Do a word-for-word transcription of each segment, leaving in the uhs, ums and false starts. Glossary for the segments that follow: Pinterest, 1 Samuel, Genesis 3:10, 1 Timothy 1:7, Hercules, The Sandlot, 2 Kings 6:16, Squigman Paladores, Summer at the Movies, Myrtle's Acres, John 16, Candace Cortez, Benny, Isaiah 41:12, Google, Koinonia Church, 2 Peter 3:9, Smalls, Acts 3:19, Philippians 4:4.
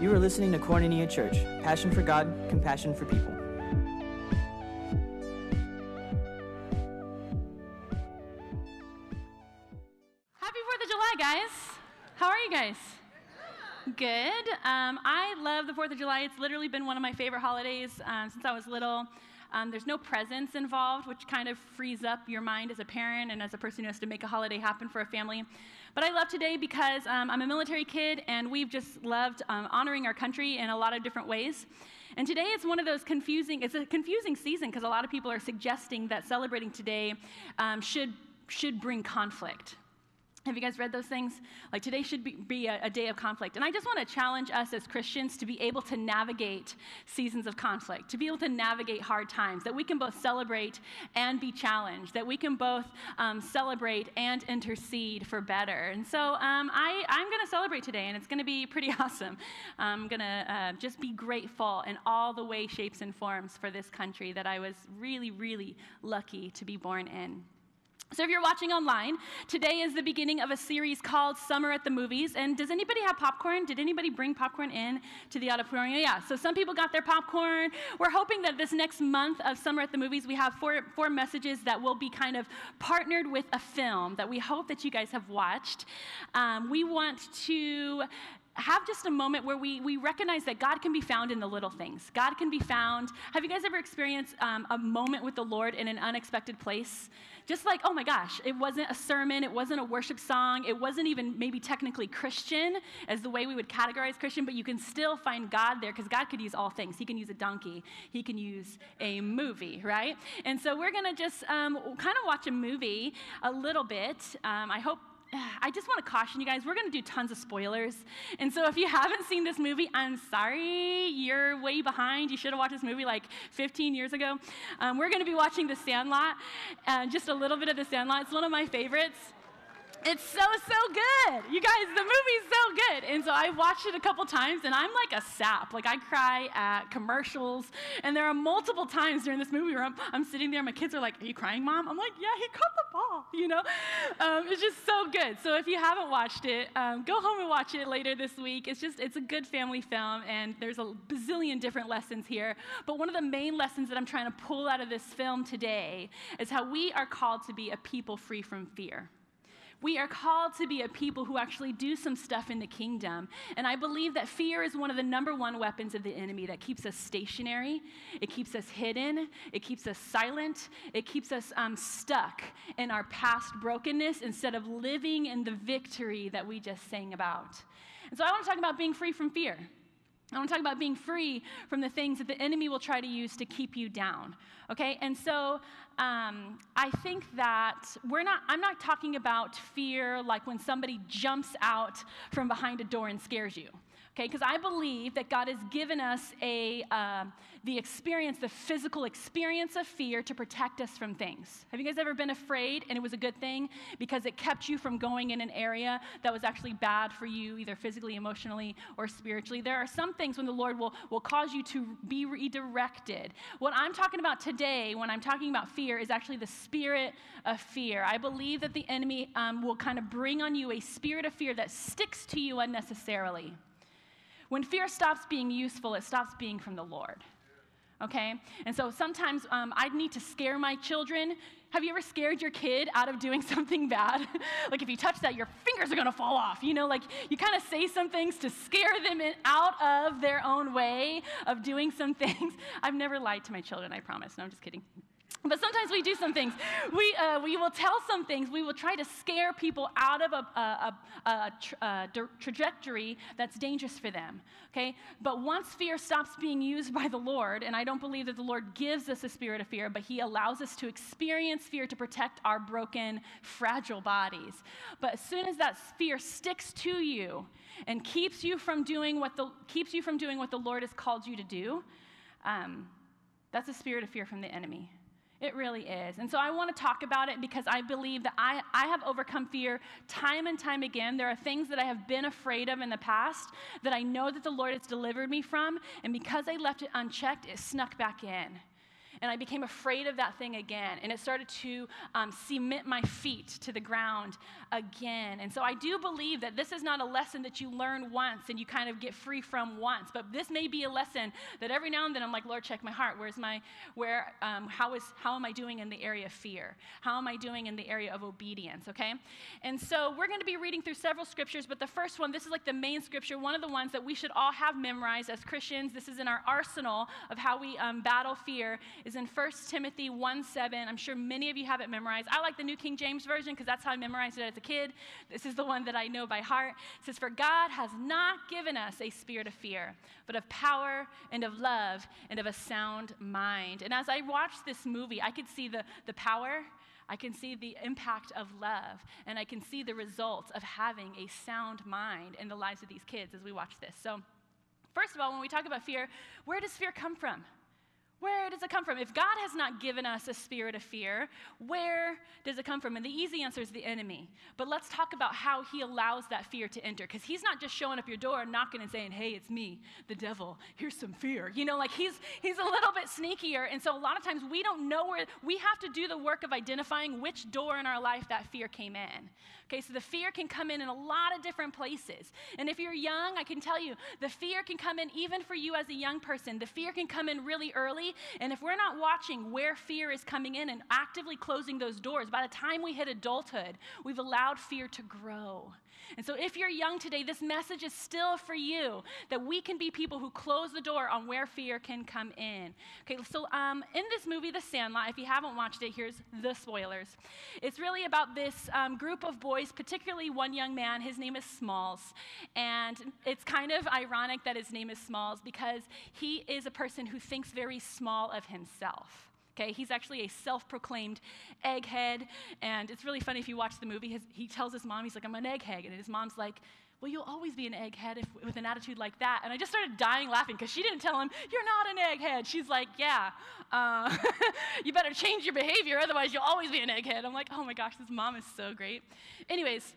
You are listening to Koinonia Church, passion for God, compassion for people. Happy fourth of July, guys. How are you guys? Good. Um, I love the fourth of July. It's literally been one of my favorite holidays um, since I was little. Um, there's no presents involved, which kind of frees up your mind as a parent and as a person who has to make a holiday happen for a family. But I love today because um, I'm a military kid, and we've just loved um, honoring our country in a lot of different ways. And today it's one of those confusing, it's a confusing season because a lot of people are suggesting that celebrating today um, should, should bring conflict. Have you guys read those things? Like, today should be, be a, a day of conflict. And I just want to challenge us as Christians to be able to navigate seasons of conflict, to be able to navigate hard times, that we can both celebrate and be challenged, that we can both um, celebrate and intercede for better. And so um, I, I'm going to celebrate today, and it's going to be pretty awesome. I'm going to uh, just be grateful in all the way, shapes, and forms for this country that I was really, really lucky to be born in. So if you're watching online, today is the beginning of a series called Summer at the Movies. And does anybody have popcorn? Did anybody bring popcorn in to the auditorium? Yeah, so some people got their popcorn. We're hoping that this next month of Summer at the Movies, we have four, four messages that will be kind of partnered with a film that we hope that you guys have watched. Um, we want to have just a moment where we, we recognize that God can be found in the little things. God can be found. Have you guys ever experienced um, a moment with the Lord in an unexpected place? Just like, oh my gosh, it wasn't a sermon, it wasn't a worship song, it wasn't even maybe technically Christian as the way we would categorize Christian, but you can still find God there because God could use all things. He can use a donkey. He can use a movie, right? And so we're going to just um, kind of watch a movie a little bit. Um, I hope I just want to caution you guys, we're going to do tons of spoilers. And so if you haven't seen this movie, I'm sorry, you're way behind. You should have watched this movie like fifteen years ago. Um, we're going to be watching The Sandlot, uh, just a little bit of The Sandlot. It's one of my favorites. It's so, so good. You guys, the movie's so good. And so I've watched it a couple times, and I'm like a sap. Like, I cry at commercials. And there are multiple times during this movie where I'm, I'm sitting there, and my kids are like, are you crying, Mom? I'm like, yeah, he caught the ball, you know? Um, it's just so good. So if you haven't watched it, um, go home and watch it later this week. It's just, it's a good family film, and there's a bazillion different lessons here. But one of the main lessons that I'm trying to pull out of this film today is how we are called to be a people free from fear. We are called to be a people who actually do some stuff in the kingdom. And I believe that fear is one of the number one weapons of the enemy that keeps us stationary. It keeps us hidden. It keeps us silent. It keeps us um, stuck in our past brokenness instead of living in the victory that we just sang about. And so I want to talk about being free from fear. I want to talk about being free from the things that the enemy will try to use to keep you down, okay? And so um, I think that we're not, I'm not talking about fear like when somebody jumps out from behind a door and scares you, okay? Because I believe that God has given us a, uh, the experience, the physical experience of fear to protect us from things. Have you guys ever been afraid and it was a good thing because it kept you from going in an area that was actually bad for you, either physically, emotionally, or spiritually? There are some things when the Lord will, will cause you to be redirected. What I'm talking about today, when I'm talking about fear, is actually the spirit of fear. I believe that the enemy um, will kind of bring on you a spirit of fear that sticks to you unnecessarily. When fear stops being useful, it stops being from the Lord. Okay? And so sometimes um, I need to scare my children. Have you ever scared your kid out of doing something bad? Like, if you touch that, your fingers are going to fall off. You know, like, you kind of say some things to scare them in, out of their own way of doing some things. I've never lied to my children, I promise. No, I'm just kidding. But sometimes we do some things. We, uh, we will tell some things. We will try to scare people out of a, a, a, a, tra- a tra- trajectory that's dangerous for them, okay? But once fear stops being used by the Lord, and I don't believe that the Lord gives us a spirit of fear, but he allows us to experience fear to protect our broken, fragile bodies. But as soon as that fear sticks to you and keeps you from doing what the, keeps you from doing what the Lord has called you to do, um, that's a spirit of fear from the enemy. It really is. And so I want to talk about it because I believe that I, I have overcome fear time and time again. There are things that I have been afraid of in the past that I know that the Lord has delivered me from, and because I left it unchecked, it snuck back in. And I became afraid of that thing again. And it started to um, cement my feet to the ground again. And so I do believe that this is not a lesson that you learn once and you kind of get free from once. But this may be a lesson that every now and then I'm like, Lord, check my heart. Where's my, where, um, how is, how am I doing in the area of fear? How am I doing in the area of obedience? Okay. And so we're going to be reading through several scriptures, but the first one, this is like the main scripture, one of the ones that we should all have memorized as Christians. This is in our arsenal of how we um, battle fear, is in First Timothy one seven. I'm sure many of you have it memorized. I like the New King James Version because that's how I memorized it as a kid. This is the one that I know by heart. It says, "For God has not given us a spirit of fear, but of power and of love and of a sound mind." And as I watched this movie, I could see the, the power, I can see the impact of love, and I can see the results of having a sound mind in the lives of these kids as we watch this. So first of all, when we talk about fear, where does fear come from? Where does it come from? If God has not given us a spirit of fear, where does it come from? And the easy answer is the enemy. But let's talk about how he allows that fear to enter, because he's not just showing up your door and knocking and saying, "Hey, it's me, the devil. Here's some fear." You know, like he's he's a little bit sneakier. And so a lot of times we don't know where, we have to do the work of identifying which door in our life that fear came in. Okay, so the fear can come in in a lot of different places. And if you're young, I can tell you, the fear can come in even for you as a young person. The fear can come in really early. And if we're not watching where fear is coming in and actively closing those doors, by the time we hit adulthood, we've allowed fear to grow. And so if you're young today, this message is still for you, that we can be people who close the door on where fear can come in. Okay, so um, in this movie, The Sandlot, if you haven't watched it, here's the spoilers. It's really about this um, group of boys, particularly one young man. His name is Smalls. And it's kind of ironic that his name is Smalls because he is a person who thinks very small of himself. Okay, he's actually a self-proclaimed egghead, and it's really funny if you watch the movie. His, he tells his mom, he's like, "I'm an egghead," and his mom's like, "Well, you'll always be an egghead if, with an attitude like that." And I just started dying laughing because she didn't tell him, "You're not an egghead." She's like, "Yeah, uh, you better change your behavior, otherwise you'll always be an egghead." I'm like, oh my gosh, this mom is so great. Anyways,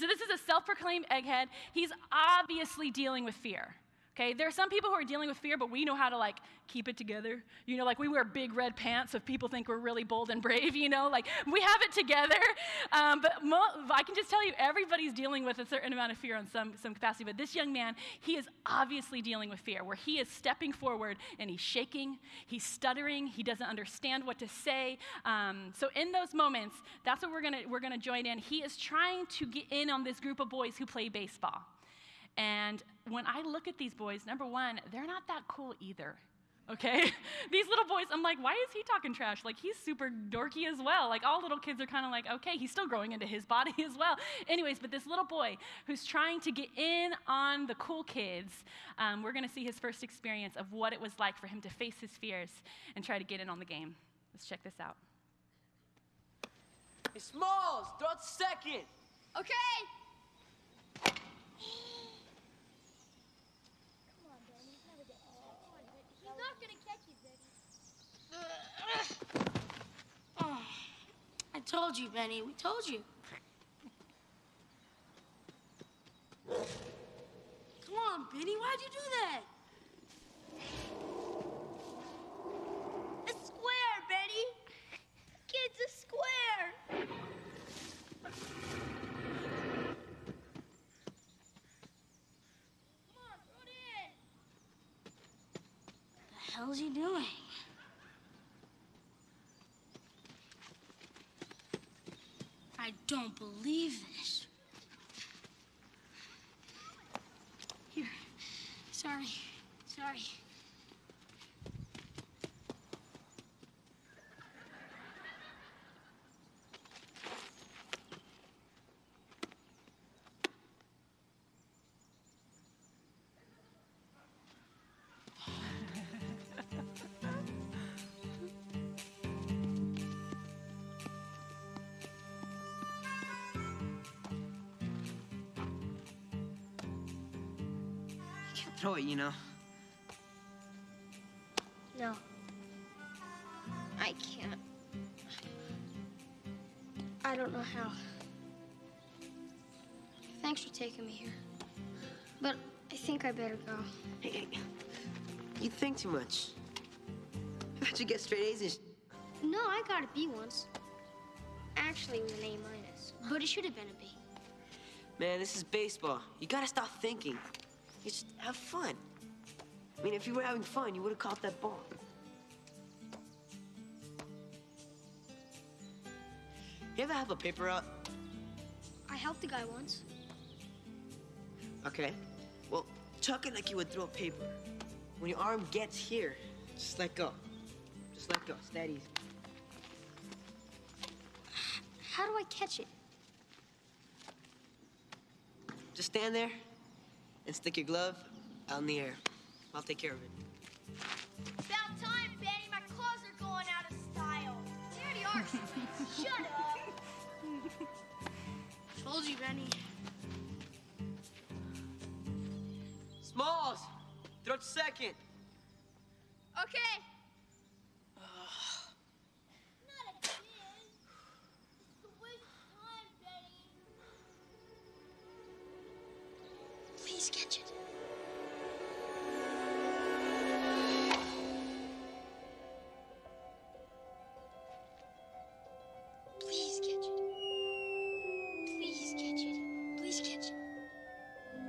so this is a self-proclaimed egghead. He's obviously dealing with fear. Okay, there are some people who are dealing with fear, but we know how to like keep it together. You know, like we wear big red pants if people think we're really bold and brave, you know, like we have it together. Um, but mo- I can just tell you, everybody's dealing with a certain amount of fear on some, some capacity. But this young man, he is obviously dealing with fear, where he is stepping forward and he's shaking, he's stuttering, he doesn't understand what to say. Um, so in those moments, that's what we're gonna we're gonna join in. He is trying to get in on this group of boys who play baseball. And when I look at these boys, number one, they're not that cool either, okay? These little boys, I'm like, why is he talking trash? Like, he's super dorky as well. Like, all little kids are kind of like, okay, he's still growing into his body as well. Anyways, but this little boy who's trying to get in on the cool kids, um, we're gonna see his first experience of what it was like for him to face his fears and try to get in on the game. Let's check this out. Hey, Smalls, don't second. Okay. I'm not gonna catch you, Benny. Uh, uh, I told you, Benny. We told you. Come on, Benny. Why'd you do that? A square, Benny. Kid's a square. What the hell's he doing? I don't believe this. Here. Sorry. Sorry. Throw it, you know. No. I can't. I don't know how. Thanks for taking me here. But I think I better go. Hey, hey. You think too much. How'd you get straight A's and sh No, I got a B once. Actually, it was an A minus, but it should have been a B. Man, this is baseball. You gotta stop thinking. You just have fun. I mean, if you were having fun, you would have caught that ball. You ever have a paper route? I helped a guy once. Okay. Well, chuck it like you would throw a paper. When your arm gets here, just let go. Just let go. It's that easy. How do I catch it? Just stand there and stick your glove out in the air. I'll take care of it. About time, Benny. My clothes are going out of style. They already are. Shut up. Told you, Benny. Smalls, throw to second. Okay. Catch it. Please catch it. Please catch it. Please catch it.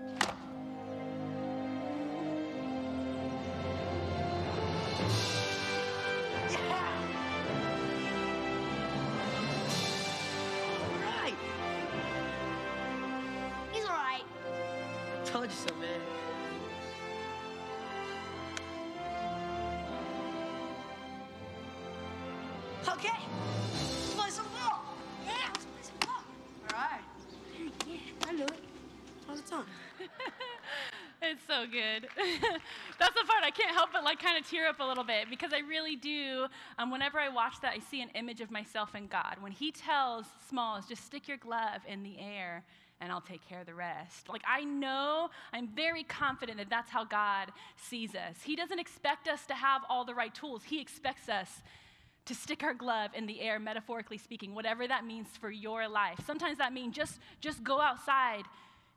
Yeah! All right. He's all right. Told you so, man. Okay, let's play some ball. Yeah, let's play some ball. All right. Yeah, I knew it. How's it sound? It's so good. That's the part I can't help but like kind of tear up a little bit, because I really do. Um, whenever I watch that, I see an image of myself and God. When he tells Smalls, just stick your glove in the air, and I'll take care of the rest. Like, I know, I'm very confident that that's how God sees us. He doesn't expect us to have all the right tools. He expects us to stick our glove in the air, metaphorically speaking, whatever that means for your life. Sometimes that means just, just go outside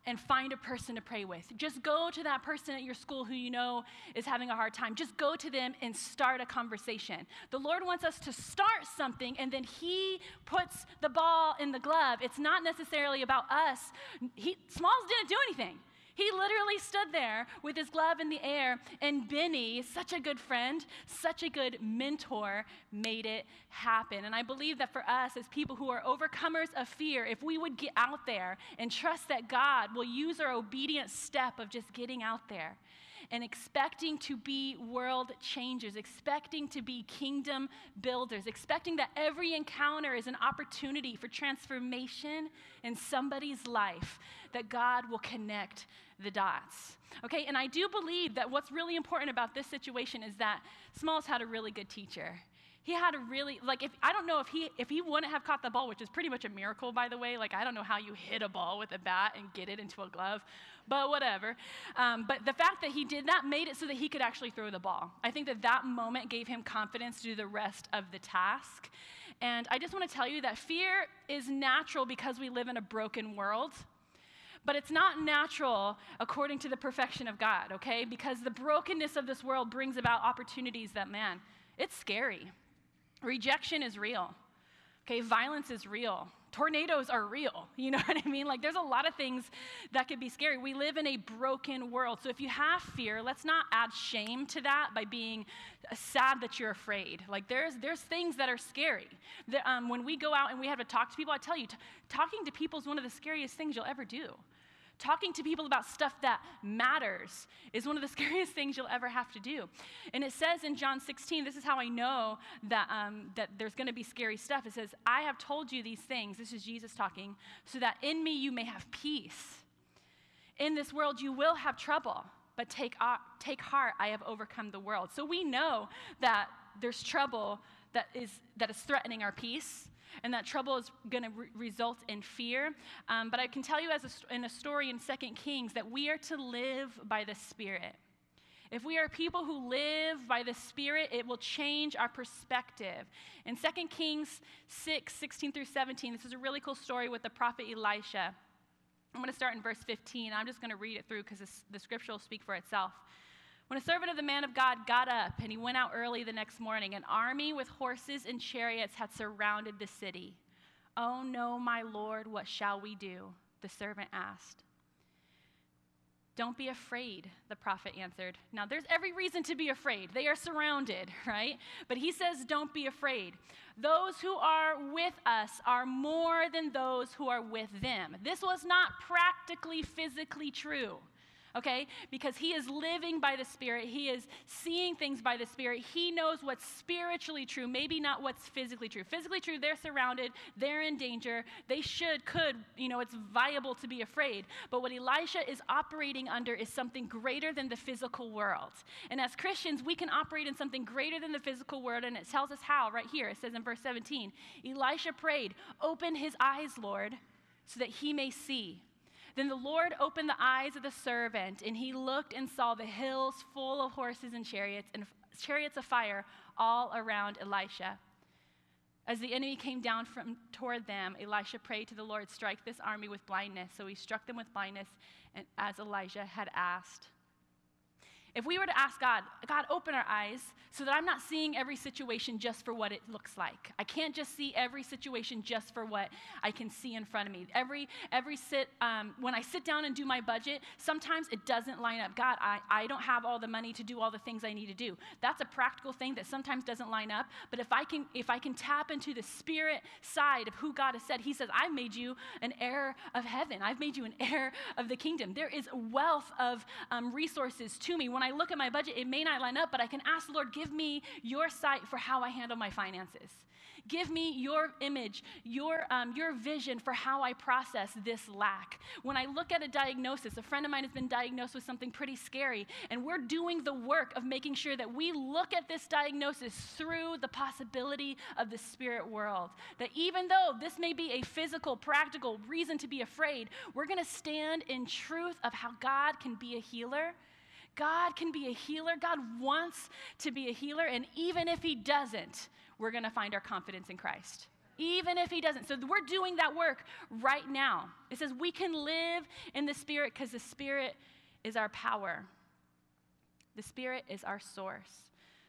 and find a person to pray with. Just go to that person at your school who you know is having a hard time. Just go to them and start a conversation. The Lord wants us to start something, and then he puts the ball in the glove. It's not necessarily about us. He, Smalls didn't do anything. He literally stood there with his glove in the air, and Benny, such a good friend, such a good mentor, made it happen. And I believe that for us as people who are overcomers of fear, if we would get out there and trust that God will use our obedient step of just getting out there and expecting to be world changers, expecting to be kingdom builders, expecting that every encounter is an opportunity for transformation in somebody's life, that God will connect the dots. Okay, and I do believe that what's really important about this situation is that Smalls had a really good teacher. He had a really, like, if, I don't know if he if he wouldn't have caught the ball, which is pretty much a miracle, by the way. Like, I don't know how you hit a ball with a bat and get it into a glove, but whatever. Um, but the fact that he did that made it so that he could actually throw the ball. I think that that moment gave him confidence to do the rest of the task. And I just want to tell you that fear is natural because we live in a broken world. But it's not natural according to the perfection of God, okay? Because the brokenness of this world brings about opportunities that, man, it's scary. Rejection is real, okay? Violence is real. Tornadoes are real, you know what I mean? Like, there's a lot of things that could be scary. We live in a broken world. So if you have fear, let's not add shame to that by being sad that you're afraid. Like, there's there's things that are scary. The, um, when we go out and we have to talk to people, I tell you, t- talking to people is one of the scariest things you'll ever do. Talking to people about stuff that matters is one of the scariest things you'll ever have to do. And it says in John sixteen, this is how I know that, um, that there's going to be scary stuff. It says, I have told you these things, this is Jesus talking, so that in me you may have peace. In this world you will have trouble, but take, uh, take heart, I have overcome the world. So we know that there's trouble that is, that is threatening our peace. And that trouble is going to re- result in fear. Um, but I can tell you as a st- in a story in Second Kings that we are to live by the Spirit. If we are people who live by the Spirit, it will change our perspective. In Second Kings six, sixteen through seventeen, this is a really cool story with the prophet Elisha. I'm going to start in verse fifteen. I'm just going to read it through because the scripture will speak for itself. When a servant of the man of God got up and he went out early the next morning, an army with horses and chariots had surrounded the city. "Oh no, my Lord, what shall we do?" the servant asked. "Don't be afraid," the prophet answered. Now, there's every reason to be afraid. They are surrounded, right? But he says, don't be afraid. Those who are with us are more than those who are with them. This was not practically, physically true, okay? Because he is living by the Spirit. He is seeing things by the Spirit. He knows what's spiritually true, maybe not what's physically true. Physically true, they're surrounded, they're in danger. They should, could, you know, it's viable to be afraid. But what Elisha is operating under is something greater than the physical world. And as Christians, we can operate in something greater than the physical world, and it tells us how right here. It says in verse seventeen, Elisha prayed, "Open his eyes, Lord, so that he may see." Then the Lord opened the eyes of the servant, and he looked and saw the hills full of horses and chariots and chariots of fire all around Elisha. As the enemy came down from toward them, Elisha prayed to the Lord, "Strike this army with blindness." So he struck them with blindness, and as Elijah had asked. If we were to ask God, God, open our eyes so that I'm not seeing every situation just for what it looks like. I can't just see every situation just for what I can see in front of me. Every every sit, um, when I sit down and do my budget, sometimes it doesn't line up. God, I, I don't have all the money to do all the things I need to do. That's a practical thing that sometimes doesn't line up. But if I can if I can tap into the Spirit side of who God has said, he says, I've made you an heir of heaven. I've made you an heir of the kingdom. There is a wealth of um, resources to me. When When I look at my budget, it may not line up, but I can ask the Lord, give me your sight for how I handle my finances. Give me your image, your, um, your vision for how I process this lack. When I look at a diagnosis, a friend of mine has been diagnosed with something pretty scary, and we're doing the work of making sure that we look at this diagnosis through the possibility of the spirit world. That even though this may be a physical, practical reason to be afraid, we're going to stand in truth of how God can be a healer. God can be a healer. God wants to be a healer. And even if he doesn't, we're going to find our confidence in Christ. Even if he doesn't. So we're doing that work right now. It says we can live in the Spirit because the Spirit is our power. The Spirit is our source.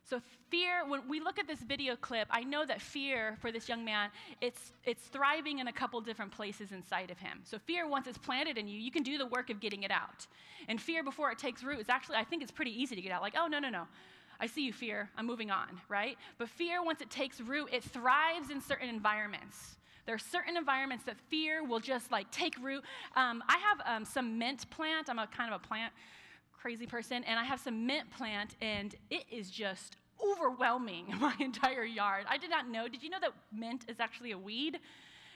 So fear, when we look at this video clip, I know that fear for this young man, it's it's thriving in a couple different places inside of him. So fear, once it's planted in you, you can do the work of getting it out. And fear, before it takes root, is actually, I think it's pretty easy to get out. Like, oh, no, no, no. I see you, fear. I'm moving on, right? But fear, once it takes root, it thrives in certain environments. There are certain environments that fear will just, like, take root. Um, I have um, some mint plant. I'm a kind of a plant crazy person, and I have some mint plant, and it is just overwhelming my entire yard. I did not know. Did you know that mint is actually a weed?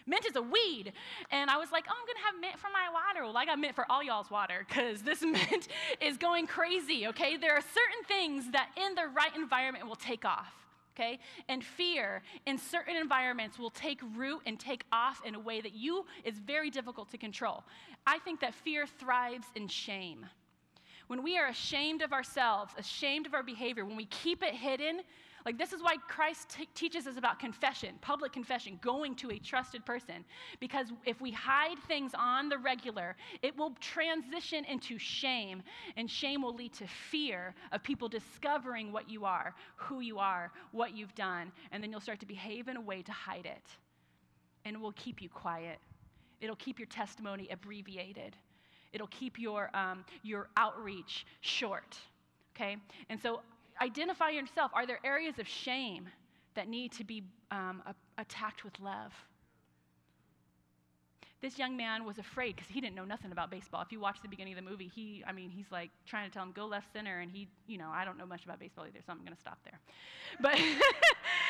Mint is a weed. And I was like, oh, I'm going to have mint for my water. Well, I got mint for all y'all's water because this mint is going crazy, okay? There are certain things that in the right environment will take off, okay? And fear in certain environments will take root and take off in a way that you is very difficult to control. I think that fear thrives in shame. When we are ashamed of ourselves, ashamed of our behavior, when we keep it hidden, like this is why Christ t- teaches us about confession, public confession, going to a trusted person. Because if we hide things on the regular, it will transition into shame, and shame will lead to fear of people discovering what you are, who you are, what you've done, and then you'll start to behave in a way to hide it. And it will keep you quiet. It'll keep your testimony abbreviated. It'll keep your um, your outreach short, okay? And so identify yourself. Are there areas of shame that need to be um, a- attacked with love? This young man was afraid because he didn't know nothing about baseball. If you watch the beginning of the movie, he, I mean, he's like trying to tell him, go left center, and he, you know, I don't know much about baseball either, so I'm going to stop there. But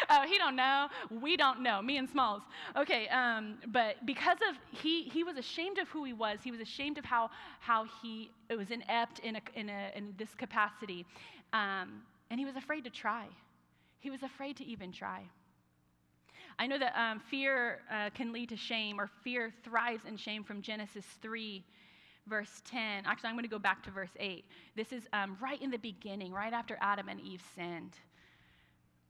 oh, he don't know. We don't know. Me and Smalls. Okay, um, but because of, he he was ashamed of who he was. He was ashamed of how how he, it was inept in a, in, a, in this capacity. Um, and he was afraid to try. He was afraid to even try. I know that um, fear uh, can lead to shame, or fear thrives in shame from Genesis three, verse ten. Actually, I'm going to go back to verse eight. This is um, right in the beginning, right after Adam and Eve sinned.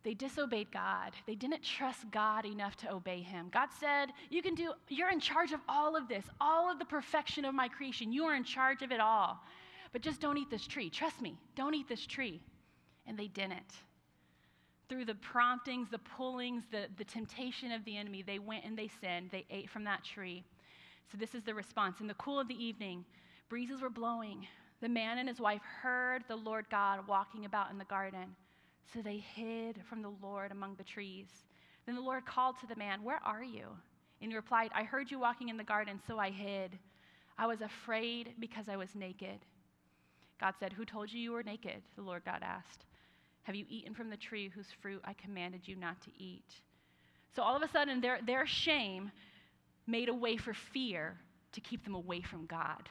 They disobeyed God. They didn't trust God enough to obey him. God said, you can do, you're in charge of all of this, all of the perfection of my creation. You are in charge of it all. but just don't eat this tree. Trust me, don't eat this tree. And they didn't. Through the promptings, the pullings, the, the temptation of the enemy, they went and they sinned. They ate from that tree. So this is the response. In the cool of the evening, breezes were blowing. The man and his wife heard the Lord God walking about in the garden. So they hid from the Lord among the trees. Then the Lord called to the man, "Where are you?" And he replied, "I heard you walking in the garden, so I hid. I was afraid because I was naked." God said, "Who told you you were naked?" The Lord God asked. "Have you eaten from the tree whose fruit I commanded you not to eat?" So all of a sudden, their, their shame made a way for fear to keep them away from God.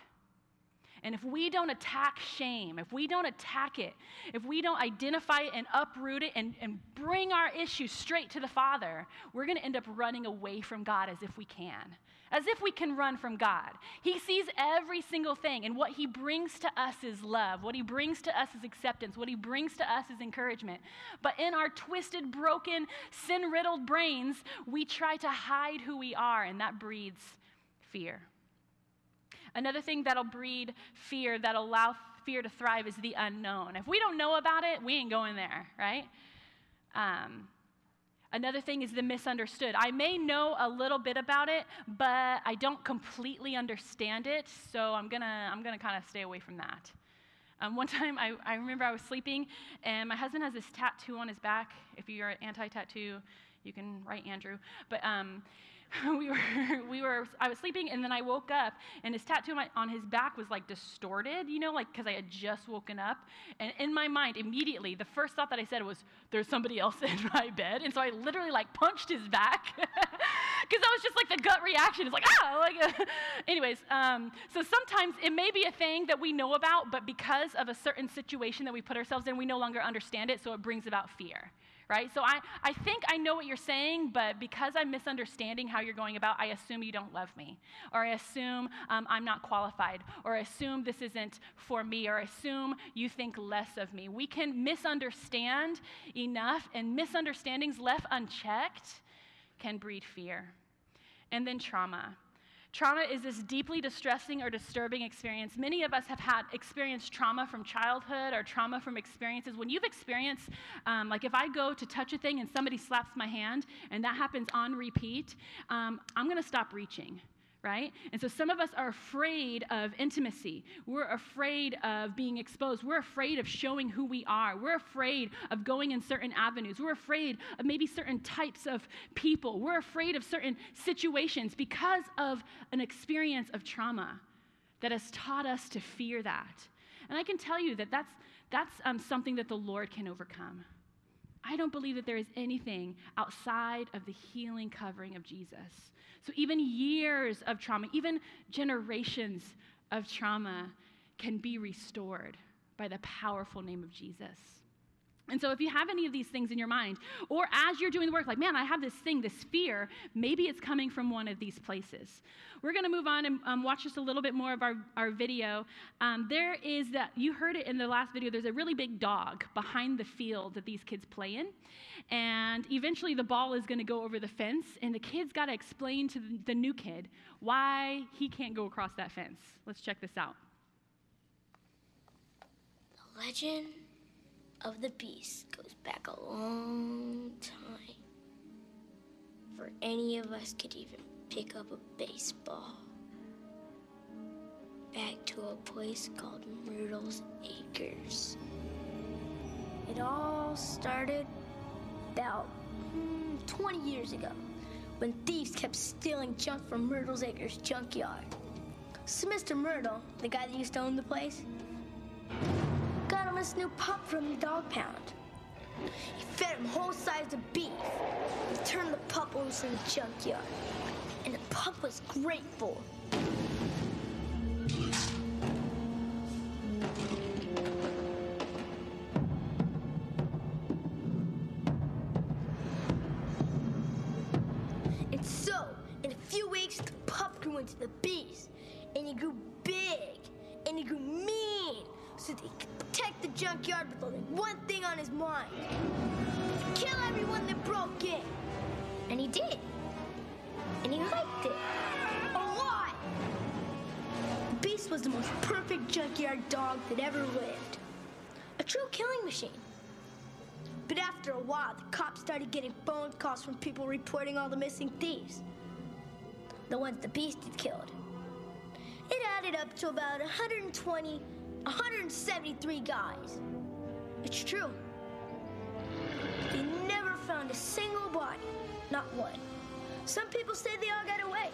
And if we don't attack shame, if we don't attack it, if we don't identify it and uproot it and, and bring our issues straight to the Father, we're going to end up running away from God as if we can. As if we can run from God. He sees every single thing, and what he brings to us is love. What he brings to us is acceptance. What he brings to us is encouragement. But in our twisted, broken, sin-riddled brains, we try to hide who we are, and that breeds fear. Another thing that'll breed fear, that'll allow fear to thrive, is the unknown. If we don't know about it, we ain't going there, right? Um, another thing is the misunderstood. I may know a little bit about it, but I don't completely understand it, so I'm gonna I'm gonna kind of stay away from that. Um, one time, I, I remember I was sleeping, and my husband has this tattoo on his back. If you're anti-tattoo, you can write Andrew, but. Um, We were, we were, I was sleeping, and then I woke up, and his tattoo on his back was, like, distorted, you know, like, because I had just woken up. And in my mind, immediately, the first thought that I said was, there's somebody else in my bed. And so I literally, like, punched his back, because that was just, like, the gut reaction. It's like, ah! Like, uh. Anyways, um, so sometimes it may be a thing that we know about, but because of a certain situation that we put ourselves in, we no longer understand it, so it brings about fear. Right? So I, I think I know what you're saying, but because I'm misunderstanding how you're going about, I assume you don't love me, or I assume um, I'm not qualified, or I assume this isn't for me, or I assume you think less of me. We can misunderstand enough, and misunderstandings left unchecked can breed fear. And then trauma. Trauma is this deeply distressing or disturbing experience. Many of us have had experienced trauma from childhood or trauma from experiences. When you've experienced, um, like if I go to touch a thing and somebody slaps my hand, and that happens on repeat, um, I'm going to stop reaching, right? And so some of us are afraid of intimacy. We're afraid of being exposed. We're afraid of showing who we are. We're afraid of going in certain avenues. We're afraid of maybe certain types of people. We're afraid of certain situations because of an experience of trauma that has taught us to fear that. And I can tell you that that's, that's um, something that the Lord can overcome. I don't believe that there is anything outside of the healing covering of Jesus. So even years of trauma, even generations of trauma can be restored by the powerful name of Jesus. And so if you have any of these things in your mind, or as you're doing the work, like, man, I have this thing, this fear, maybe it's coming from one of these places. We're going to move on and um, watch just a little bit more of our, our video. Um, there is that, you heard it in the last video, there's a really big dog behind the field that these kids play in. And eventually the ball is going to go over the fence, and the kid's got to explain to the new kid why he can't go across that fence. Let's check this out. The legend of the beast goes back a long time. For any of us could even pick up a baseball. Back to a place called Myrtle's Acres. It all started about hmm, twenty years ago, when thieves kept stealing junk from Myrtle's Acres junkyard. So Mister Myrtle, the guy that used to own the place, got him this new pup from the dog pound. He fed him whole sides of beef and turned the pup over to the junkyard. And the pup was grateful. And so, in a few weeks, the pup grew into the beast, and he grew big, and he grew mean, so that he could protect the junkyard with only one thing on his mind. Kill everyone that broke in. And he did. And he liked it. A lot. The beast This was the most perfect junkyard dog that ever lived. A true killing machine. But after a while, the cops started getting phone calls from people reporting all the missing thieves. The ones the beast had killed. It added up to about one hundred twenty, one hundred seventy-three guys. It's true. They never found a single body, not one. Some people say they all got away,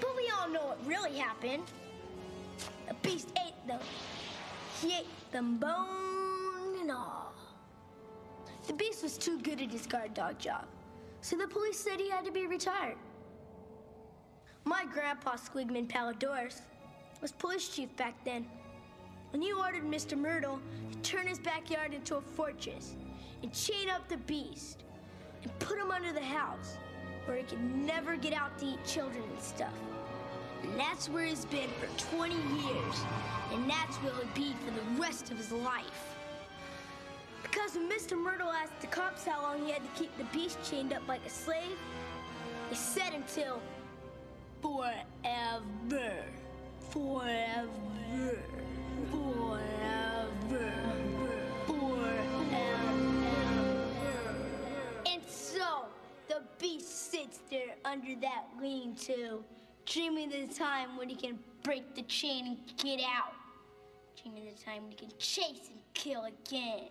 but we all know what really happened. The beast ate them. He ate them bone and all. The beast was too good at his guard dog job, so the police said he had to be retired. My grandpa, Squigman Paladores, was police chief back then. And he ordered Mister Myrtle to turn his backyard into a fortress and chain up the beast and put him under the house where he could never get out to eat children and stuff. And that's where he's been for twenty years, and that's where he'll be for the rest of his life. Because when Mister Myrtle asked the cops how long he had to keep the beast chained up like a slave, they said until forever, forever, forever, forever. And so, the beast sits there under that lean-to, dreaming of the time when he can break the chain and get out. Dreaming of the time when he can chase and kill again.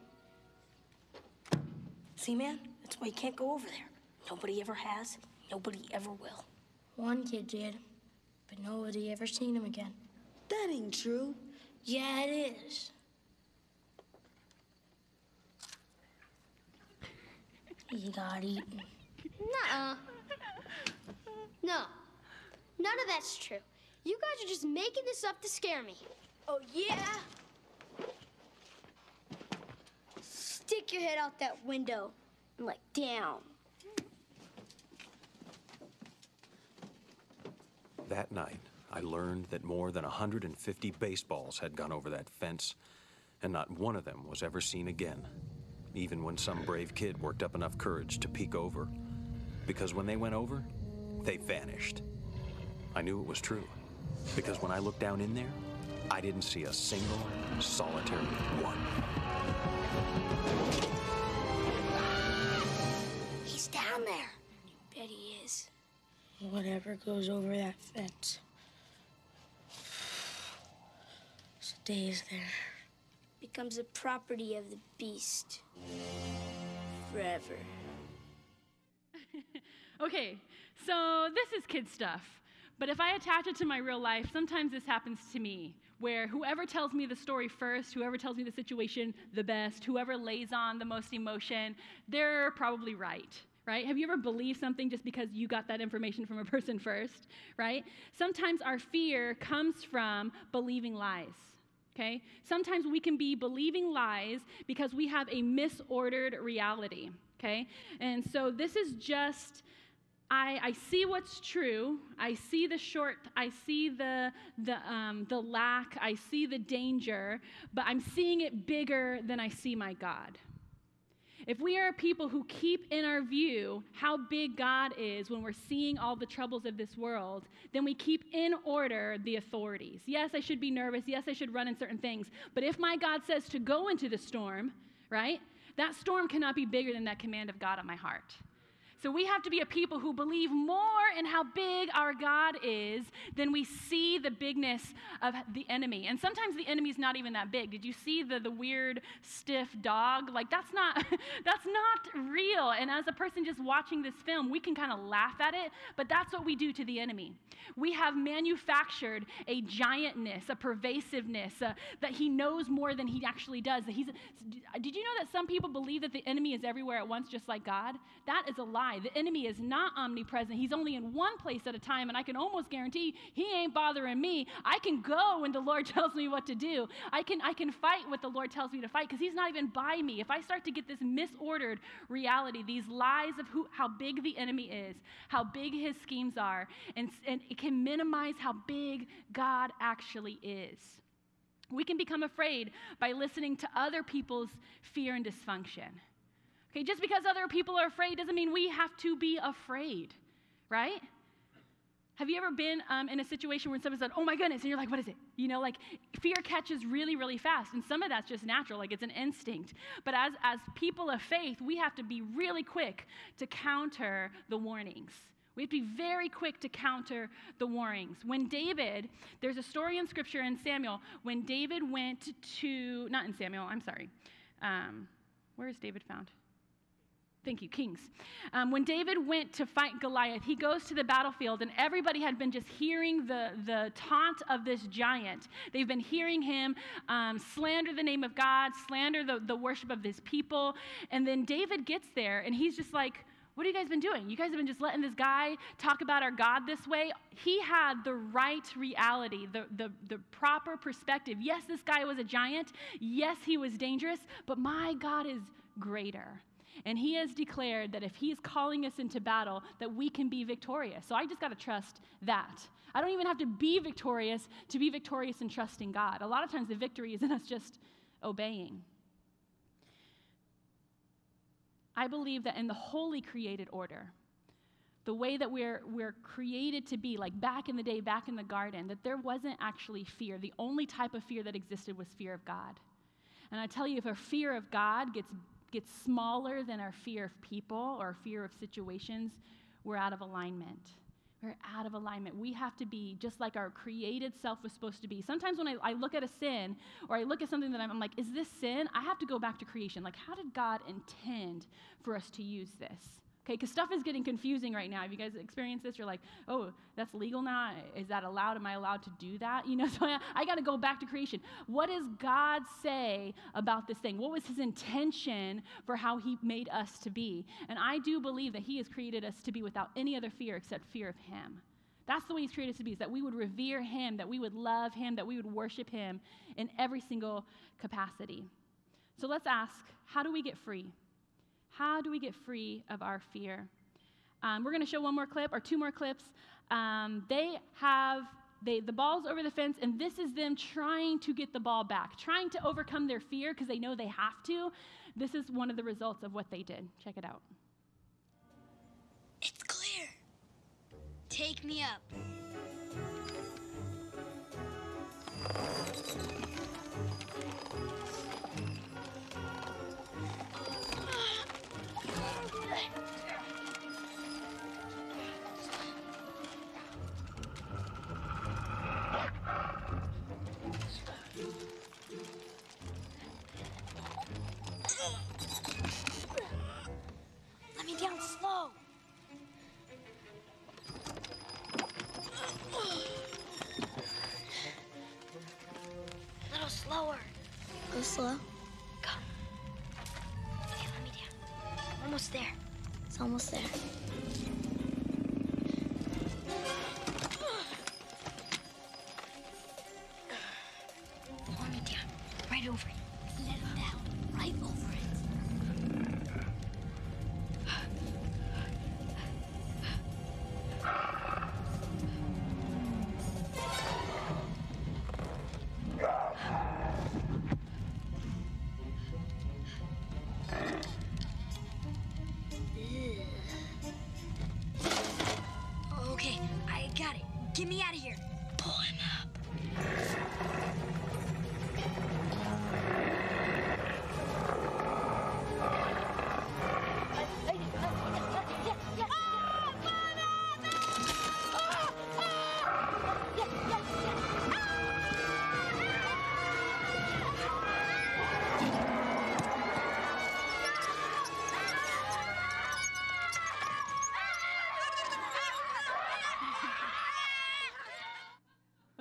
See, man? That's why you can't go over there. Nobody ever has. Nobody ever will. One kid did, but nobody ever seen him again. That ain't true. Yeah, it is. He got eaten. Nuh-uh. No. None of that's true. You guys are just making this up to scare me. Oh, yeah? Stick your head out that window and, like, down. That night, I learned that more than one hundred fifty baseballs had gone over that fence, and not one of them was ever seen again, even when some brave kid worked up enough courage to peek over. Because when they went over, they vanished. I knew it was true, because when I looked down in there, I didn't see a single, solitary one. He's down there. You bet he is. Whatever goes over that fence stays there. Becomes the property of the beast. Forever. Okay, so this is kid stuff. But if I attach it to my real life, sometimes this happens to me, where whoever tells me the story first, whoever tells me the situation the best, whoever lays on the most emotion, they're probably right, right? Have you ever believed something just because you got that information from a person first, right? Sometimes our fear comes from believing lies, okay? Sometimes we can be believing lies because we have a misordered reality, okay? And so this is just... I, I see what's true, I see the short, I see the, the, um, the lack, I see the danger, but I'm seeing it bigger than I see my God. If we are a people who keep in our view how big God is when we're seeing all the troubles of this world, then we keep in order the authorities. Yes, I should be nervous, yes, I should run in certain things, but if my God says to go into the storm, right, that storm cannot be bigger than that command of God on my heart. So we have to be a people who believe more in how big our God is than we see the bigness of the enemy. And sometimes the enemy's not even that big. Did you see the, the weird, stiff dog? Like, that's not, that's not real. And as a person just watching this film, we can kind of laugh at it, but that's what we do to the enemy. We have manufactured a giantness, a pervasiveness, uh, that he knows more than he actually does. That he's, did you know that some people believe that the enemy is everywhere at once, just like God? That is a lie. The enemy is not omnipresent. He's only in one place at a time, and I can almost guarantee he ain't bothering me. I can go when the Lord tells me what to do. I can, I can fight what the Lord tells me to fight because he's not even by me. If I start to get this misordered reality, these lies of who, how big the enemy is, how big his schemes are, and, and it can minimize how big God actually is. We can become afraid by listening to other people's fear and dysfunction. Okay, just because other people are afraid doesn't mean we have to be afraid, right? Have you ever been um, in a situation where someone said, oh my goodness, and you're like, what is it? You know, like fear catches really, really fast. And some of that's just natural, like it's an instinct. But as, as people of faith, we have to be really quick to counter the warnings. We have to be very quick to counter the warnings. When David, there's a story in Scripture in Samuel, when David went to, not in Samuel, I'm sorry. Um, where is David found? Thank you, Kings. Um, when David went to fight Goliath, he goes to the battlefield, and everybody had been just hearing the, the taunt of this giant. They've been hearing him um, slander the name of God, slander the, the worship of his people. And then David gets there, and he's just like, what have you guys been doing? You guys have been just letting this guy talk about our God this way. He had the right reality, the, the, the proper perspective. Yes, this guy was a giant. Yes, he was dangerous, but my God is greater. And he has declared that if he is calling us into battle, that we can be victorious. So I just got to trust that. I don't even have to be victorious to be victorious in trusting God. A lot of times the victory is in us just obeying. I believe that in the holy created order, the way that we're, we're created to be, like back in the day, back in the garden, that there wasn't actually fear. The only type of fear that existed was fear of God. And I tell you, if a fear of God gets gets smaller than our fear of people or fear of situations, we're out of alignment. We're out of alignment. We have to be just like our created self was supposed to be. Sometimes when I, I look at a sin or I look at something that I'm, I'm like, is this sin? I have to go back to creation. Like, how did God intend for us to use this? Okay, because stuff is getting confusing right now. If you guys experience this, you're like, oh, that's legal now? Is that allowed? Am I allowed to do that? You know, so I, I got to go back to creation. What does God say about this thing? What was his intention for how he made us to be? And I do believe that he has created us to be without any other fear except fear of him. That's the way he's created us to be, is that we would revere him, that we would love him, that we would worship him in every single capacity. So let's ask, how do we get free? How do we get free of our fear? Um, we're going to show one more clip or two more clips. Um, they have they, the ball's over the fence, and this is them trying to get the ball back, trying to overcome their fear because they know they have to. This is one of the results of what they did. Check it out. It's clear. Take me up. Slow. Go. Okay, let me down. Almost there. It's almost there. Let me down. Right over it. Let it down. Right over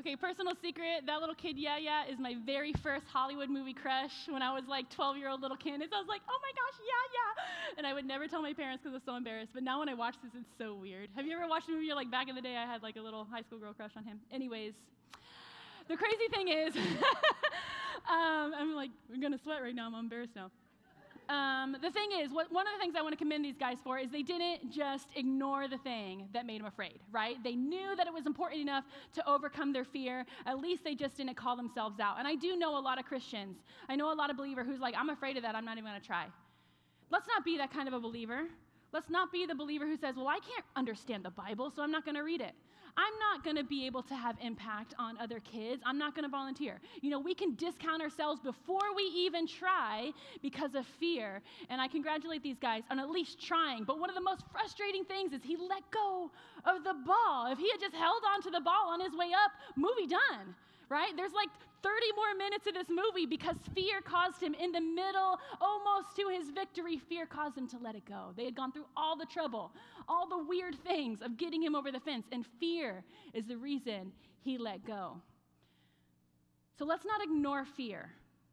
Okay, personal secret, that little kid, yeah, yeah, is my very first Hollywood movie crush. When I was like twelve-year-old little Candace, I was like, oh my gosh, yeah, yeah. And I would never tell my parents because I was so embarrassed. But now when I watch this, it's so weird. Have you ever watched a movie? You're like, back in the day, I had like a little high school girl crush on him. Anyways, the crazy thing is, um, I'm like, I'm going to sweat right now. I'm embarrassed now. Um, the thing is, what, one of the things I want to commend these guys for is they didn't just ignore the thing that made them afraid, right? They knew that it was important enough to overcome their fear. At least they just didn't call themselves out. And I do know a lot of Christians. I know a lot of believers who's like, I'm afraid of that. I'm not even going to try. Let's not be that kind of a believer. Let's not be the believer who says, well, I can't understand the Bible, so I'm not going to read it. I'm not going to be able to have impact on other kids. I'm not going to volunteer. You know, we can discount ourselves before we even try because of fear. And I congratulate these guys on at least trying. But one of the most frustrating things is he let go of the ball. If he had just held on to the ball on his way up, movie done, right? There's like thirty more minutes of this movie because fear caused him in the middle, almost to his victory, fear caused him to let it go. They had gone through all the trouble, all the weird things of getting him over the fence, and fear is the reason he let go. So let's not ignore fear,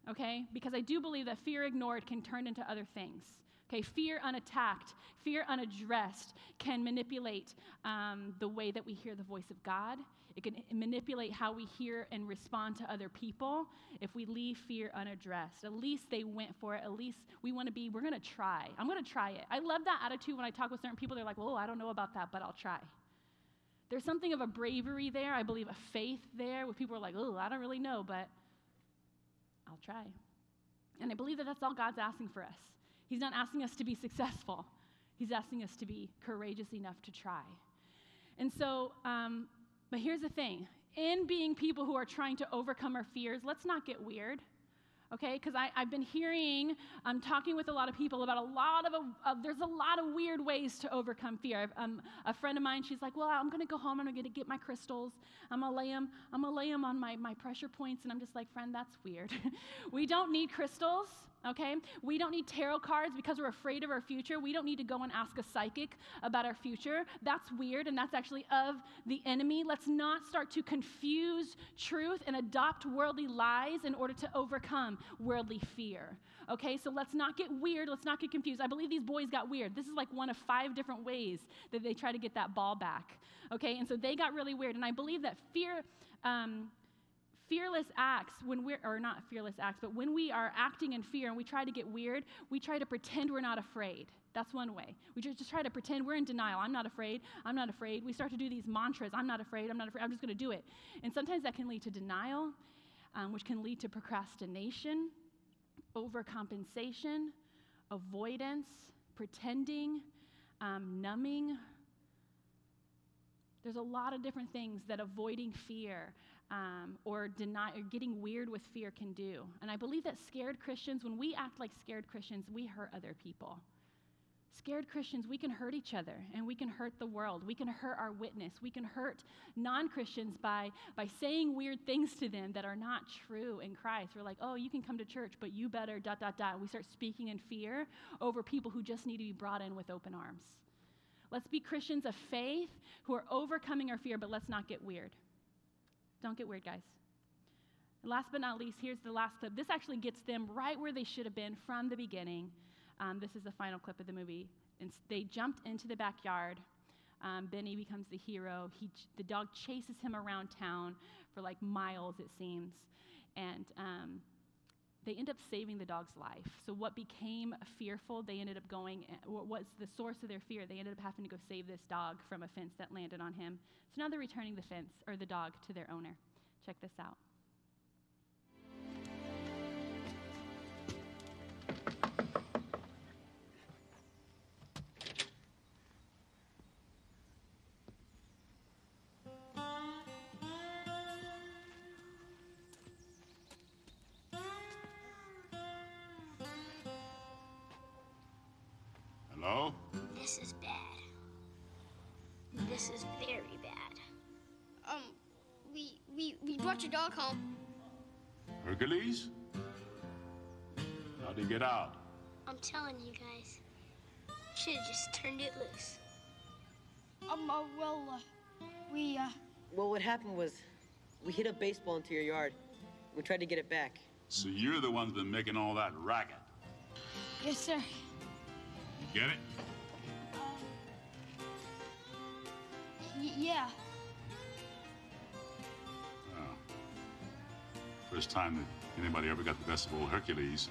okay? Because I do believe that fear ignored can turn into other things. Okay, fear unattacked, fear unaddressed can manipulate um, the way that we hear the voice of God. It can manipulate how we hear and respond to other people if we leave fear unaddressed. At least they went for it. At least we want to be, we're going to try. I'm going to try it. I love that attitude when I talk with certain people. They're like, well, I don't know about that, but I'll try. There's something of a bravery there, I believe, a faith there, where people are like, oh, I don't really know, but I'll try. And I believe that that's all God's asking for us. He's not asking us to be successful. He's asking us to be courageous enough to try. And so, um, but here's the thing. In being people who are trying to overcome our fears, let's not get weird, okay? Because I've been hearing, I'm um, talking with a lot of people about a lot of, uh, there's a lot of weird ways to overcome fear. Um, a friend of mine, she's like, well, I'm going to go home. I'm going to get my crystals. I'm going to lay them. I'm going to lay them on my, my pressure points. And I'm just like, friend, that's weird. We don't need crystals. Okay? We don't need tarot cards because we're afraid of our future. We don't need to go and ask a psychic about our future. That's weird, and that's actually of the enemy. Let's not start to confuse truth and adopt worldly lies in order to overcome worldly fear. Okay? So let's not get weird. Let's not get confused. I believe these boys got weird. This is like one of five different ways that they try to get that ball back. Okay? And so they got really weird, and I believe that fear... Um, Fearless acts, when we're, or not fearless acts, but when we are acting in fear and we try to get weird, we try to pretend we're not afraid. That's one way. We just, just try to pretend we're in denial. I'm not afraid. I'm not afraid. We start to do these mantras. I'm not afraid. I'm not afraid. I'm just going to do it. And sometimes that can lead to denial, um, which can lead to procrastination, overcompensation, avoidance, pretending, um, numbing. There's a lot of different things that avoiding fear Um, or, deny, or getting weird with fear can do. And I believe that scared Christians, when we act like scared Christians, we hurt other people. Scared Christians, we can hurt each other, and we can hurt the world. We can hurt our witness. We can hurt non-Christians by, by saying weird things to them that are not true in Christ. We're like, oh, you can come to church, but you better dot, dot, dot. We start speaking in fear over people who just need to be brought in with open arms. Let's be Christians of faith who are overcoming our fear, but let's not get weird. Don't get weird, guys. Last but not least, here's the last clip. This actually gets them right where they should have been from the beginning. Um, this is the final clip of the movie. And they jumped into the backyard. Um, Benny becomes the hero. He, the dog chases him around town for like miles, it seems. And um, they end up saving the dog's life. So what became fearful, they ended up going, what was the source of their fear? They ended up having to go save this dog from a fence that landed on him. So now they're returning the fence, or the dog, to their owner. Check this out. Hello? This is bad. This is very bad. Um, we, we, we brought your dog home. Hercules? How'd he get out? I'm telling you guys, should have just turned it loose. Um, uh, well, uh, we, uh... Well, what happened was we hit a baseball into your yard. We tried to get it back. So you're the one's been making all that racket? Yes, sir. You get it? Uh, y yeah. Oh. First time that anybody ever got the best of old Hercules.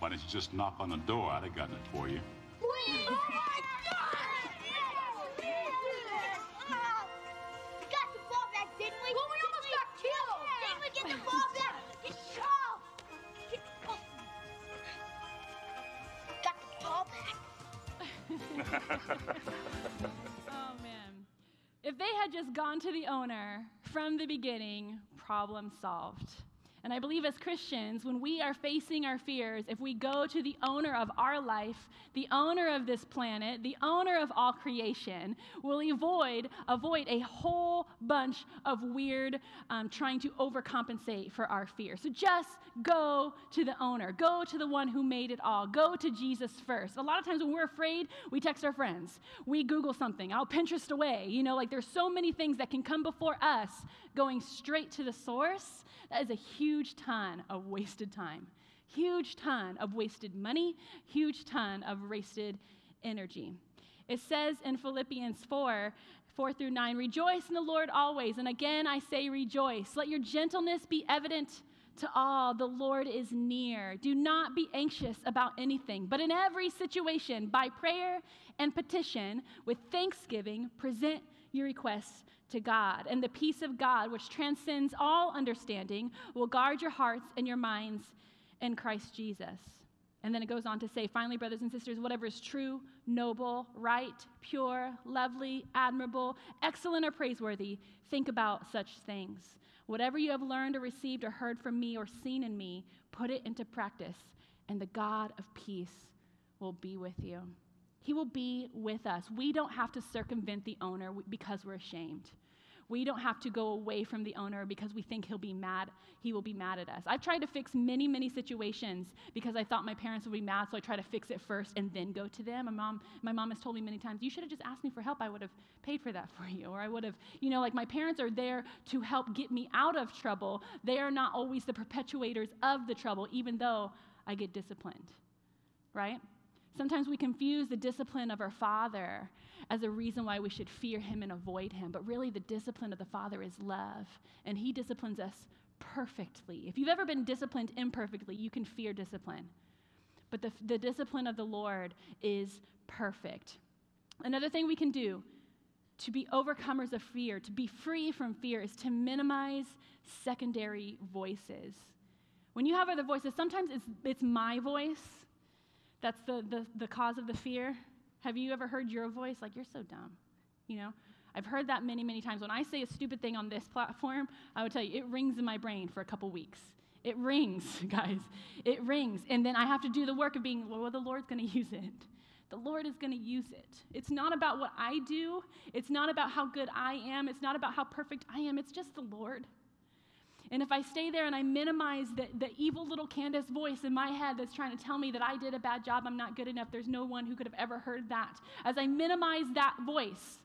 Why didn't you just knock on the door? I'd have gotten it for you. Please! Oh my God! We got the ball back, didn't we? Well, we almost got killed. Didn't we get the ball back? It's cold. Oh, man. has gone to the owner from the beginning, problem solved. And I believe as Christians, when we are facing our fears, if we go to the owner of our life, the owner of this planet, the owner of all creation, we'll avoid, avoid a whole bunch of weird um, trying to overcompensate for our fear. So just go to the owner. Go to the one who made it all. Go to Jesus first. A lot of times when we're afraid, we text our friends. We Google something. I'll Pinterest away. You know, like there's so many things that can come before us. Going straight to the source, that is a huge ton of wasted time, huge ton of wasted money, huge ton of wasted energy. It says in Philippians four, four through nine, rejoice in the Lord always, and again I say rejoice. Let your gentleness be evident to all. The Lord is near. Do not be anxious about anything, but in every situation, by prayer and petition, with thanksgiving, present your requests to God, and the peace of God, which transcends all understanding, will guard your hearts and your minds in Christ Jesus. And then it goes on to say, finally, brothers and sisters, whatever is true, noble, right, pure, lovely, admirable, excellent, or praiseworthy, think about such things. Whatever you have learned or received or heard from me or seen in me, put it into practice, and the God of peace will be with you. He will be with us. We don't have to circumvent the owner because we're ashamed. We don't have to go away from the owner because we think he'll be mad. He will be mad at us. I've tried to fix many, many situations because I thought my parents would be mad, so I tried to fix it first and then go to them. My mom, my mom has told me many times, you should have just asked me for help. I would have paid for that for you. Or I would have, you know, like my parents are there to help get me out of trouble. They are not always the perpetuators of the trouble, even though I get disciplined, right? Sometimes we confuse the discipline of our Father as a reason why we should fear him and avoid him. But really, the discipline of the Father is love, and he disciplines us perfectly. If you've ever been disciplined imperfectly, you can fear discipline. But the, the discipline of the Lord is perfect. Another thing we can do to be overcomers of fear, to be free from fear, is to minimize secondary voices. When you have other voices, sometimes it's, it's my voice. That's the, the, the cause of the fear. Have you ever heard your voice? Like, you're so dumb, you know? I've heard that many, many times. When I say a stupid thing on this platform, I would tell you, it rings in my brain for a couple weeks. It rings, guys. It rings. And then I have to do the work of being, well, the Lord's going to use it. The Lord is going to use it. It's not about what I do. It's not about how good I am. It's not about how perfect I am. It's just the Lord. And if I stay there and I minimize the, the evil little Candace voice in my head that's trying to tell me that I did a bad job, I'm not good enough, there's no one who could have ever heard that. As I minimize that voice,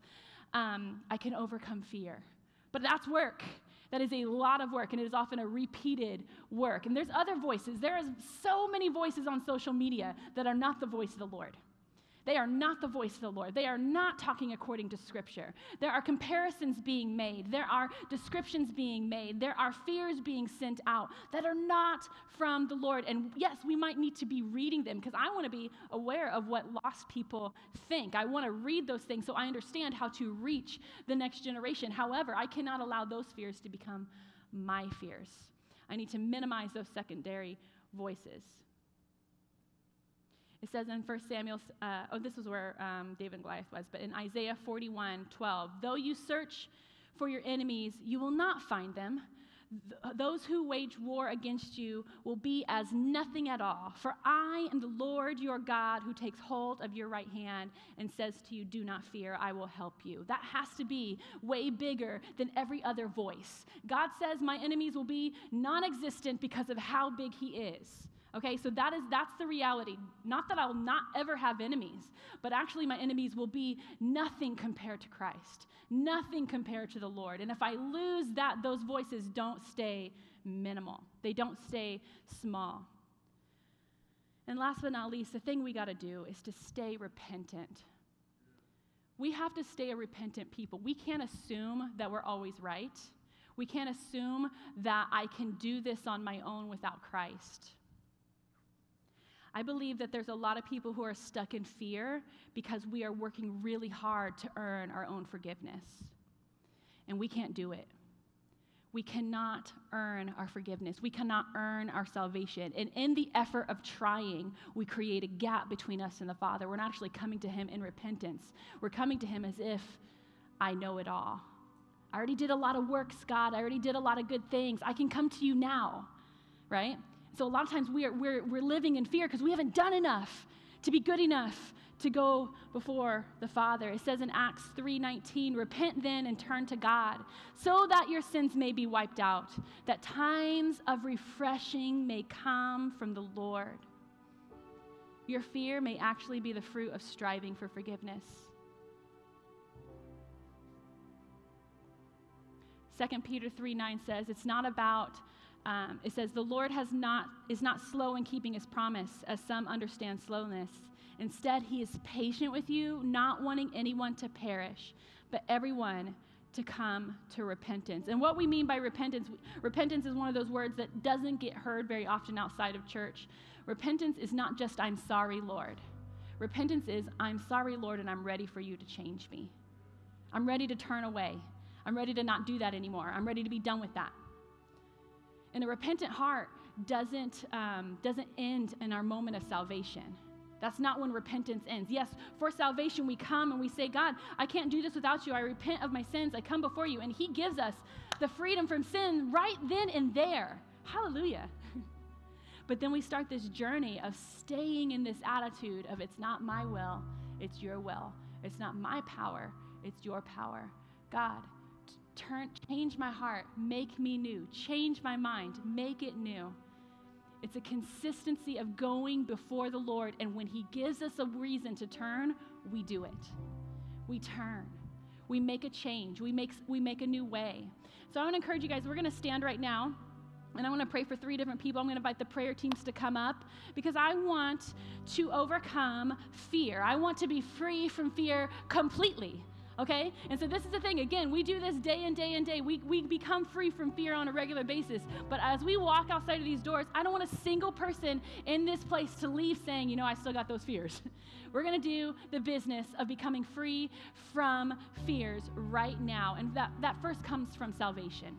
um, I can overcome fear. But that's work. That is a lot of work, and it is often a repeated work. And there's other voices. There are so many voices on social media that are not the voice of the Lord. They are not the voice of the Lord. They are not talking according to Scripture. There are comparisons being made. There are descriptions being made. There are fears being sent out that are not from the Lord. And yes, we might need to be reading them because I want to be aware of what lost people think. I want to read those things so I understand how to reach the next generation. However, I cannot allow those fears to become my fears. I need to minimize those secondary voices. It says in First Samuel, uh, oh, this was where um, David and Goliath was, but in Isaiah forty-one twelve, though you search for your enemies, you will not find them. Th- those who wage war against you will be as nothing at all. For I am the Lord your God who takes hold of your right hand and says to you, do not fear, I will help you. That has to be way bigger than every other voice. God says my enemies will be non-existent because of how big he is. Okay, so that is, that's the reality. Not that I will not ever have enemies, but actually my enemies will be nothing compared to Christ, nothing compared to the Lord. And if I lose that, those voices don't stay minimal. They don't stay small. And last but not least, the thing we got to do is to stay repentant. We have to stay a repentant people. We can't assume that we're always right. We can't assume that I can do this on my own without Christ. I believe that there's a lot of people who are stuck in fear because we are working really hard to earn our own forgiveness. And we can't do it. We cannot earn our forgiveness. We cannot earn our salvation. And in the effort of trying, we create a gap between us and the Father. We're not actually coming to him in repentance. We're coming to him as if I know it all. I already did a lot of works, God. I already did a lot of good things. I can come to you now, right? So a lot of times we are, we're, we're living in fear because we haven't done enough to be good enough to go before the Father. It says in Acts three nineteen, repent then and turn to God so that your sins may be wiped out, that times of refreshing may come from the Lord. Your fear may actually be the fruit of striving for forgiveness. Second Peter three nine says, it's not about, um, it says, the Lord has not is not slow in keeping his promise, as some understand slowness. Instead, he is patient with you, not wanting anyone to perish, but everyone to come to repentance. And what we mean by repentance, repentance is one of those words that doesn't get heard very often outside of church. Repentance is not just, I'm sorry, Lord. Repentance is, I'm sorry, Lord, and I'm ready for you to change me. I'm ready to turn away. I'm ready to not do that anymore. I'm ready to be done with that. And a repentant heart doesn't, um, doesn't end in our moment of salvation. That's not when repentance ends. Yes, for salvation we come and we say, God, I can't do this without you. I repent of my sins. I come before you. And he gives us the freedom from sin right then and there. Hallelujah. But then we start this journey of staying in this attitude of it's not my will, it's your will. It's not my power, it's your power. God, turn, change my heart, make me new. Change my mind, make it new. It's a consistency of going before the Lord, and when he gives us a reason to turn, we do it. We turn. We make a change. We make, we make a new way. So I want to encourage you guys, we're going to stand right now, and I want to pray for three different people. I'm going to invite the prayer teams to come up because I want to overcome fear. I want to be free from fear completely. Okay? And so this is the thing. Again, we do this day and day and day. We, we become free from fear on a regular basis. But as we walk outside of these doors, I don't want a single person in this place to leave saying, you know, I still got those fears. We're going to do the business of becoming free from fears right now. And that, that first comes from salvation.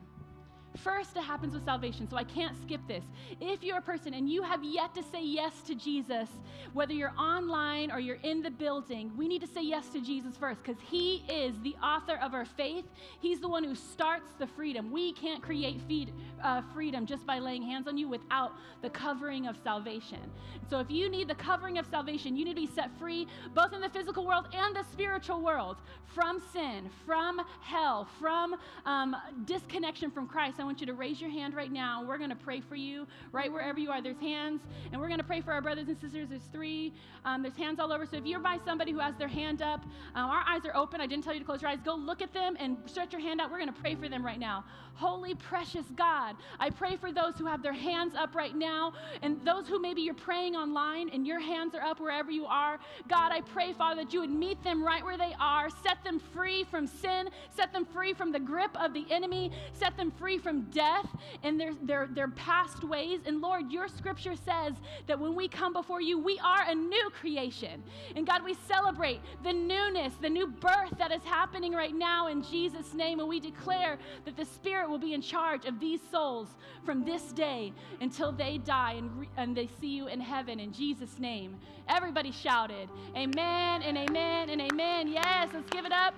First, it happens with salvation, so I can't skip this. If you're a person and you have yet to say yes to Jesus, whether you're online or you're in the building, we need to say yes to Jesus first because he is the author of our faith. He's the one who starts the freedom. We can't create feed, uh, freedom just by laying hands on you without the covering of salvation. So if you need the covering of salvation, you need to be set free both in the physical world and the spiritual world from sin, from hell, from um, disconnection from Christ. I want you to raise your hand right now. We're going to pray for you right wherever you are. There's hands, and we're going to pray for our brothers and sisters. There's three. Um, there's hands all over. So if you're by somebody who has their hand up, um, our eyes are open. I didn't tell you to close your eyes. Go look at them and stretch your hand out. We're going to pray for them right now. Holy, precious God, I pray for those who have their hands up right now, and those who maybe you're praying online and your hands are up wherever you are. God, I pray, Father, that you would meet them right where they are. Set them free from sin. Set them free from the grip of the enemy. Set them free from From death and their, their, their past ways. And Lord, your scripture says that when we come before you, we are a new creation. And God, we celebrate the newness, the new birth that is happening right now in Jesus' name. And we declare that the Spirit will be in charge of these souls from this day until they die and, re- and they see you in heaven in Jesus' name. Everybody shouted, amen and amen and amen. Yes, let's give it up.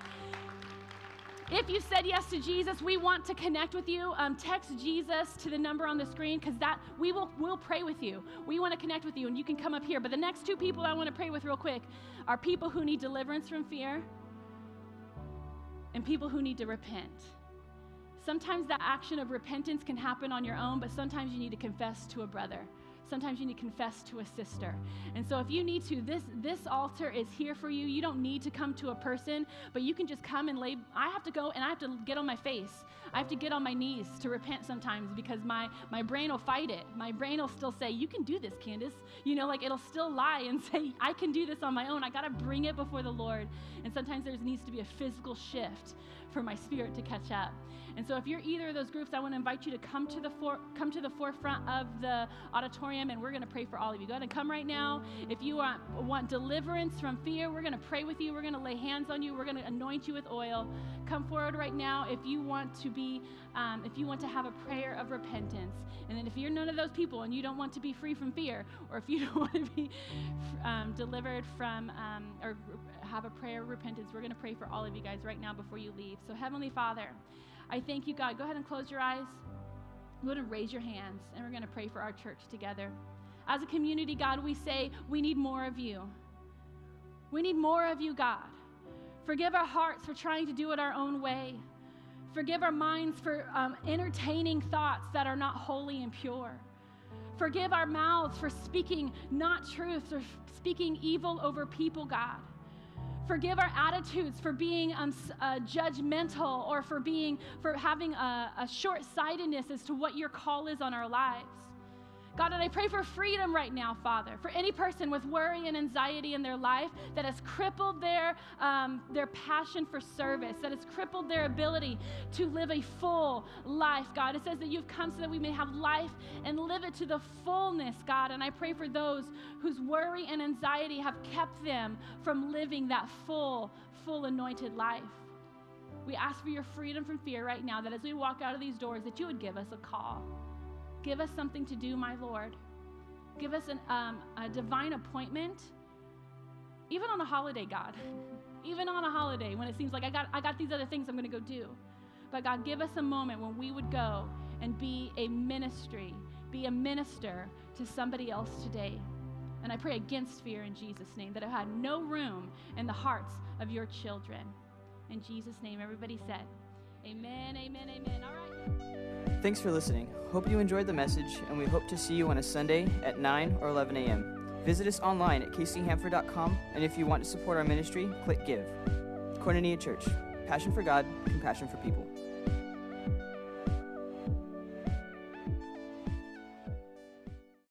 If you said yes to Jesus, we want to connect with you. Um, text Jesus to the number on the screen because that we will we'll pray with you. We want to connect with you, and you can come up here. But the next two people I want to pray with real quick are people who need deliverance from fear and people who need to repent. Sometimes that action of repentance can happen on your own, but sometimes you need to confess to a brother. Sometimes you need to confess to a sister. And so if you need to, this this altar is here for you. You don't need to come to a person, but you can just come and lay. I have to go and I have to get on my face. I have to get on my knees to repent sometimes because my, my brain will fight it. My brain will still say, you can do this, Candace. You know, like it'll still lie and say, I can do this on my own. I got to bring it before the Lord. And sometimes there needs to be a physical shift for my spirit to catch up. And so if you're either of those groups, I want to invite you to come to the for, come to the forefront of the auditorium, and we're going to pray for all of you. Go ahead and come right now. If you want, want deliverance from fear, we're going to pray with you. We're going to lay hands on you. We're going to anoint you with oil. Come forward right now if you want to be, um, if you want to have a prayer of repentance. And then if you're none of those people and you don't want to be free from fear, or if you don't want to be um, delivered from um, or have a prayer of repentance. We're going to pray for all of you guys right now before you leave. So Heavenly Father, I thank you, God. Go ahead and close your eyes. Go ahead and raise your hands, and we're going to pray for our church together. As a community, God, we say we need more of you. We need more of you, God. Forgive our hearts for trying to do it our own way. Forgive our minds for um, entertaining thoughts that are not holy and pure. Forgive our mouths for speaking not truths or speaking evil over people, God. Forgive our attitudes for being um, uh, judgmental or for being for having a, a short-sightedness as to what your call is on our lives. God, and I pray for freedom right now, Father, for any person with worry and anxiety in their life that has crippled their, um, their passion for service, that has crippled their ability to live a full life, God. It says that you've come so that we may have life and live it to the fullness, God. And I pray for those whose worry and anxiety have kept them from living that full, full anointed life. We ask for your freedom from fear right now, that as we walk out of these doors, that you would give us a call. Give us something to do, my Lord. Give us an, um, a divine appointment, even on a holiday, God. Even on a holiday when it seems like I got, I got these other things I'm going to go do. But God, give us a moment when we would go and be a ministry, be a minister to somebody else today. And I pray against fear in Jesus' name, that it had no room in the hearts of your children. In Jesus' name, everybody said, amen, amen, amen. All right. Thanks for listening. Hope you enjoyed the message, and we hope to see you on a Sunday at nine or eleven a.m. Visit us online at k c hanford dot com, and if you want to support our ministry, click Give. Koinonia Church, passion for God, compassion for people.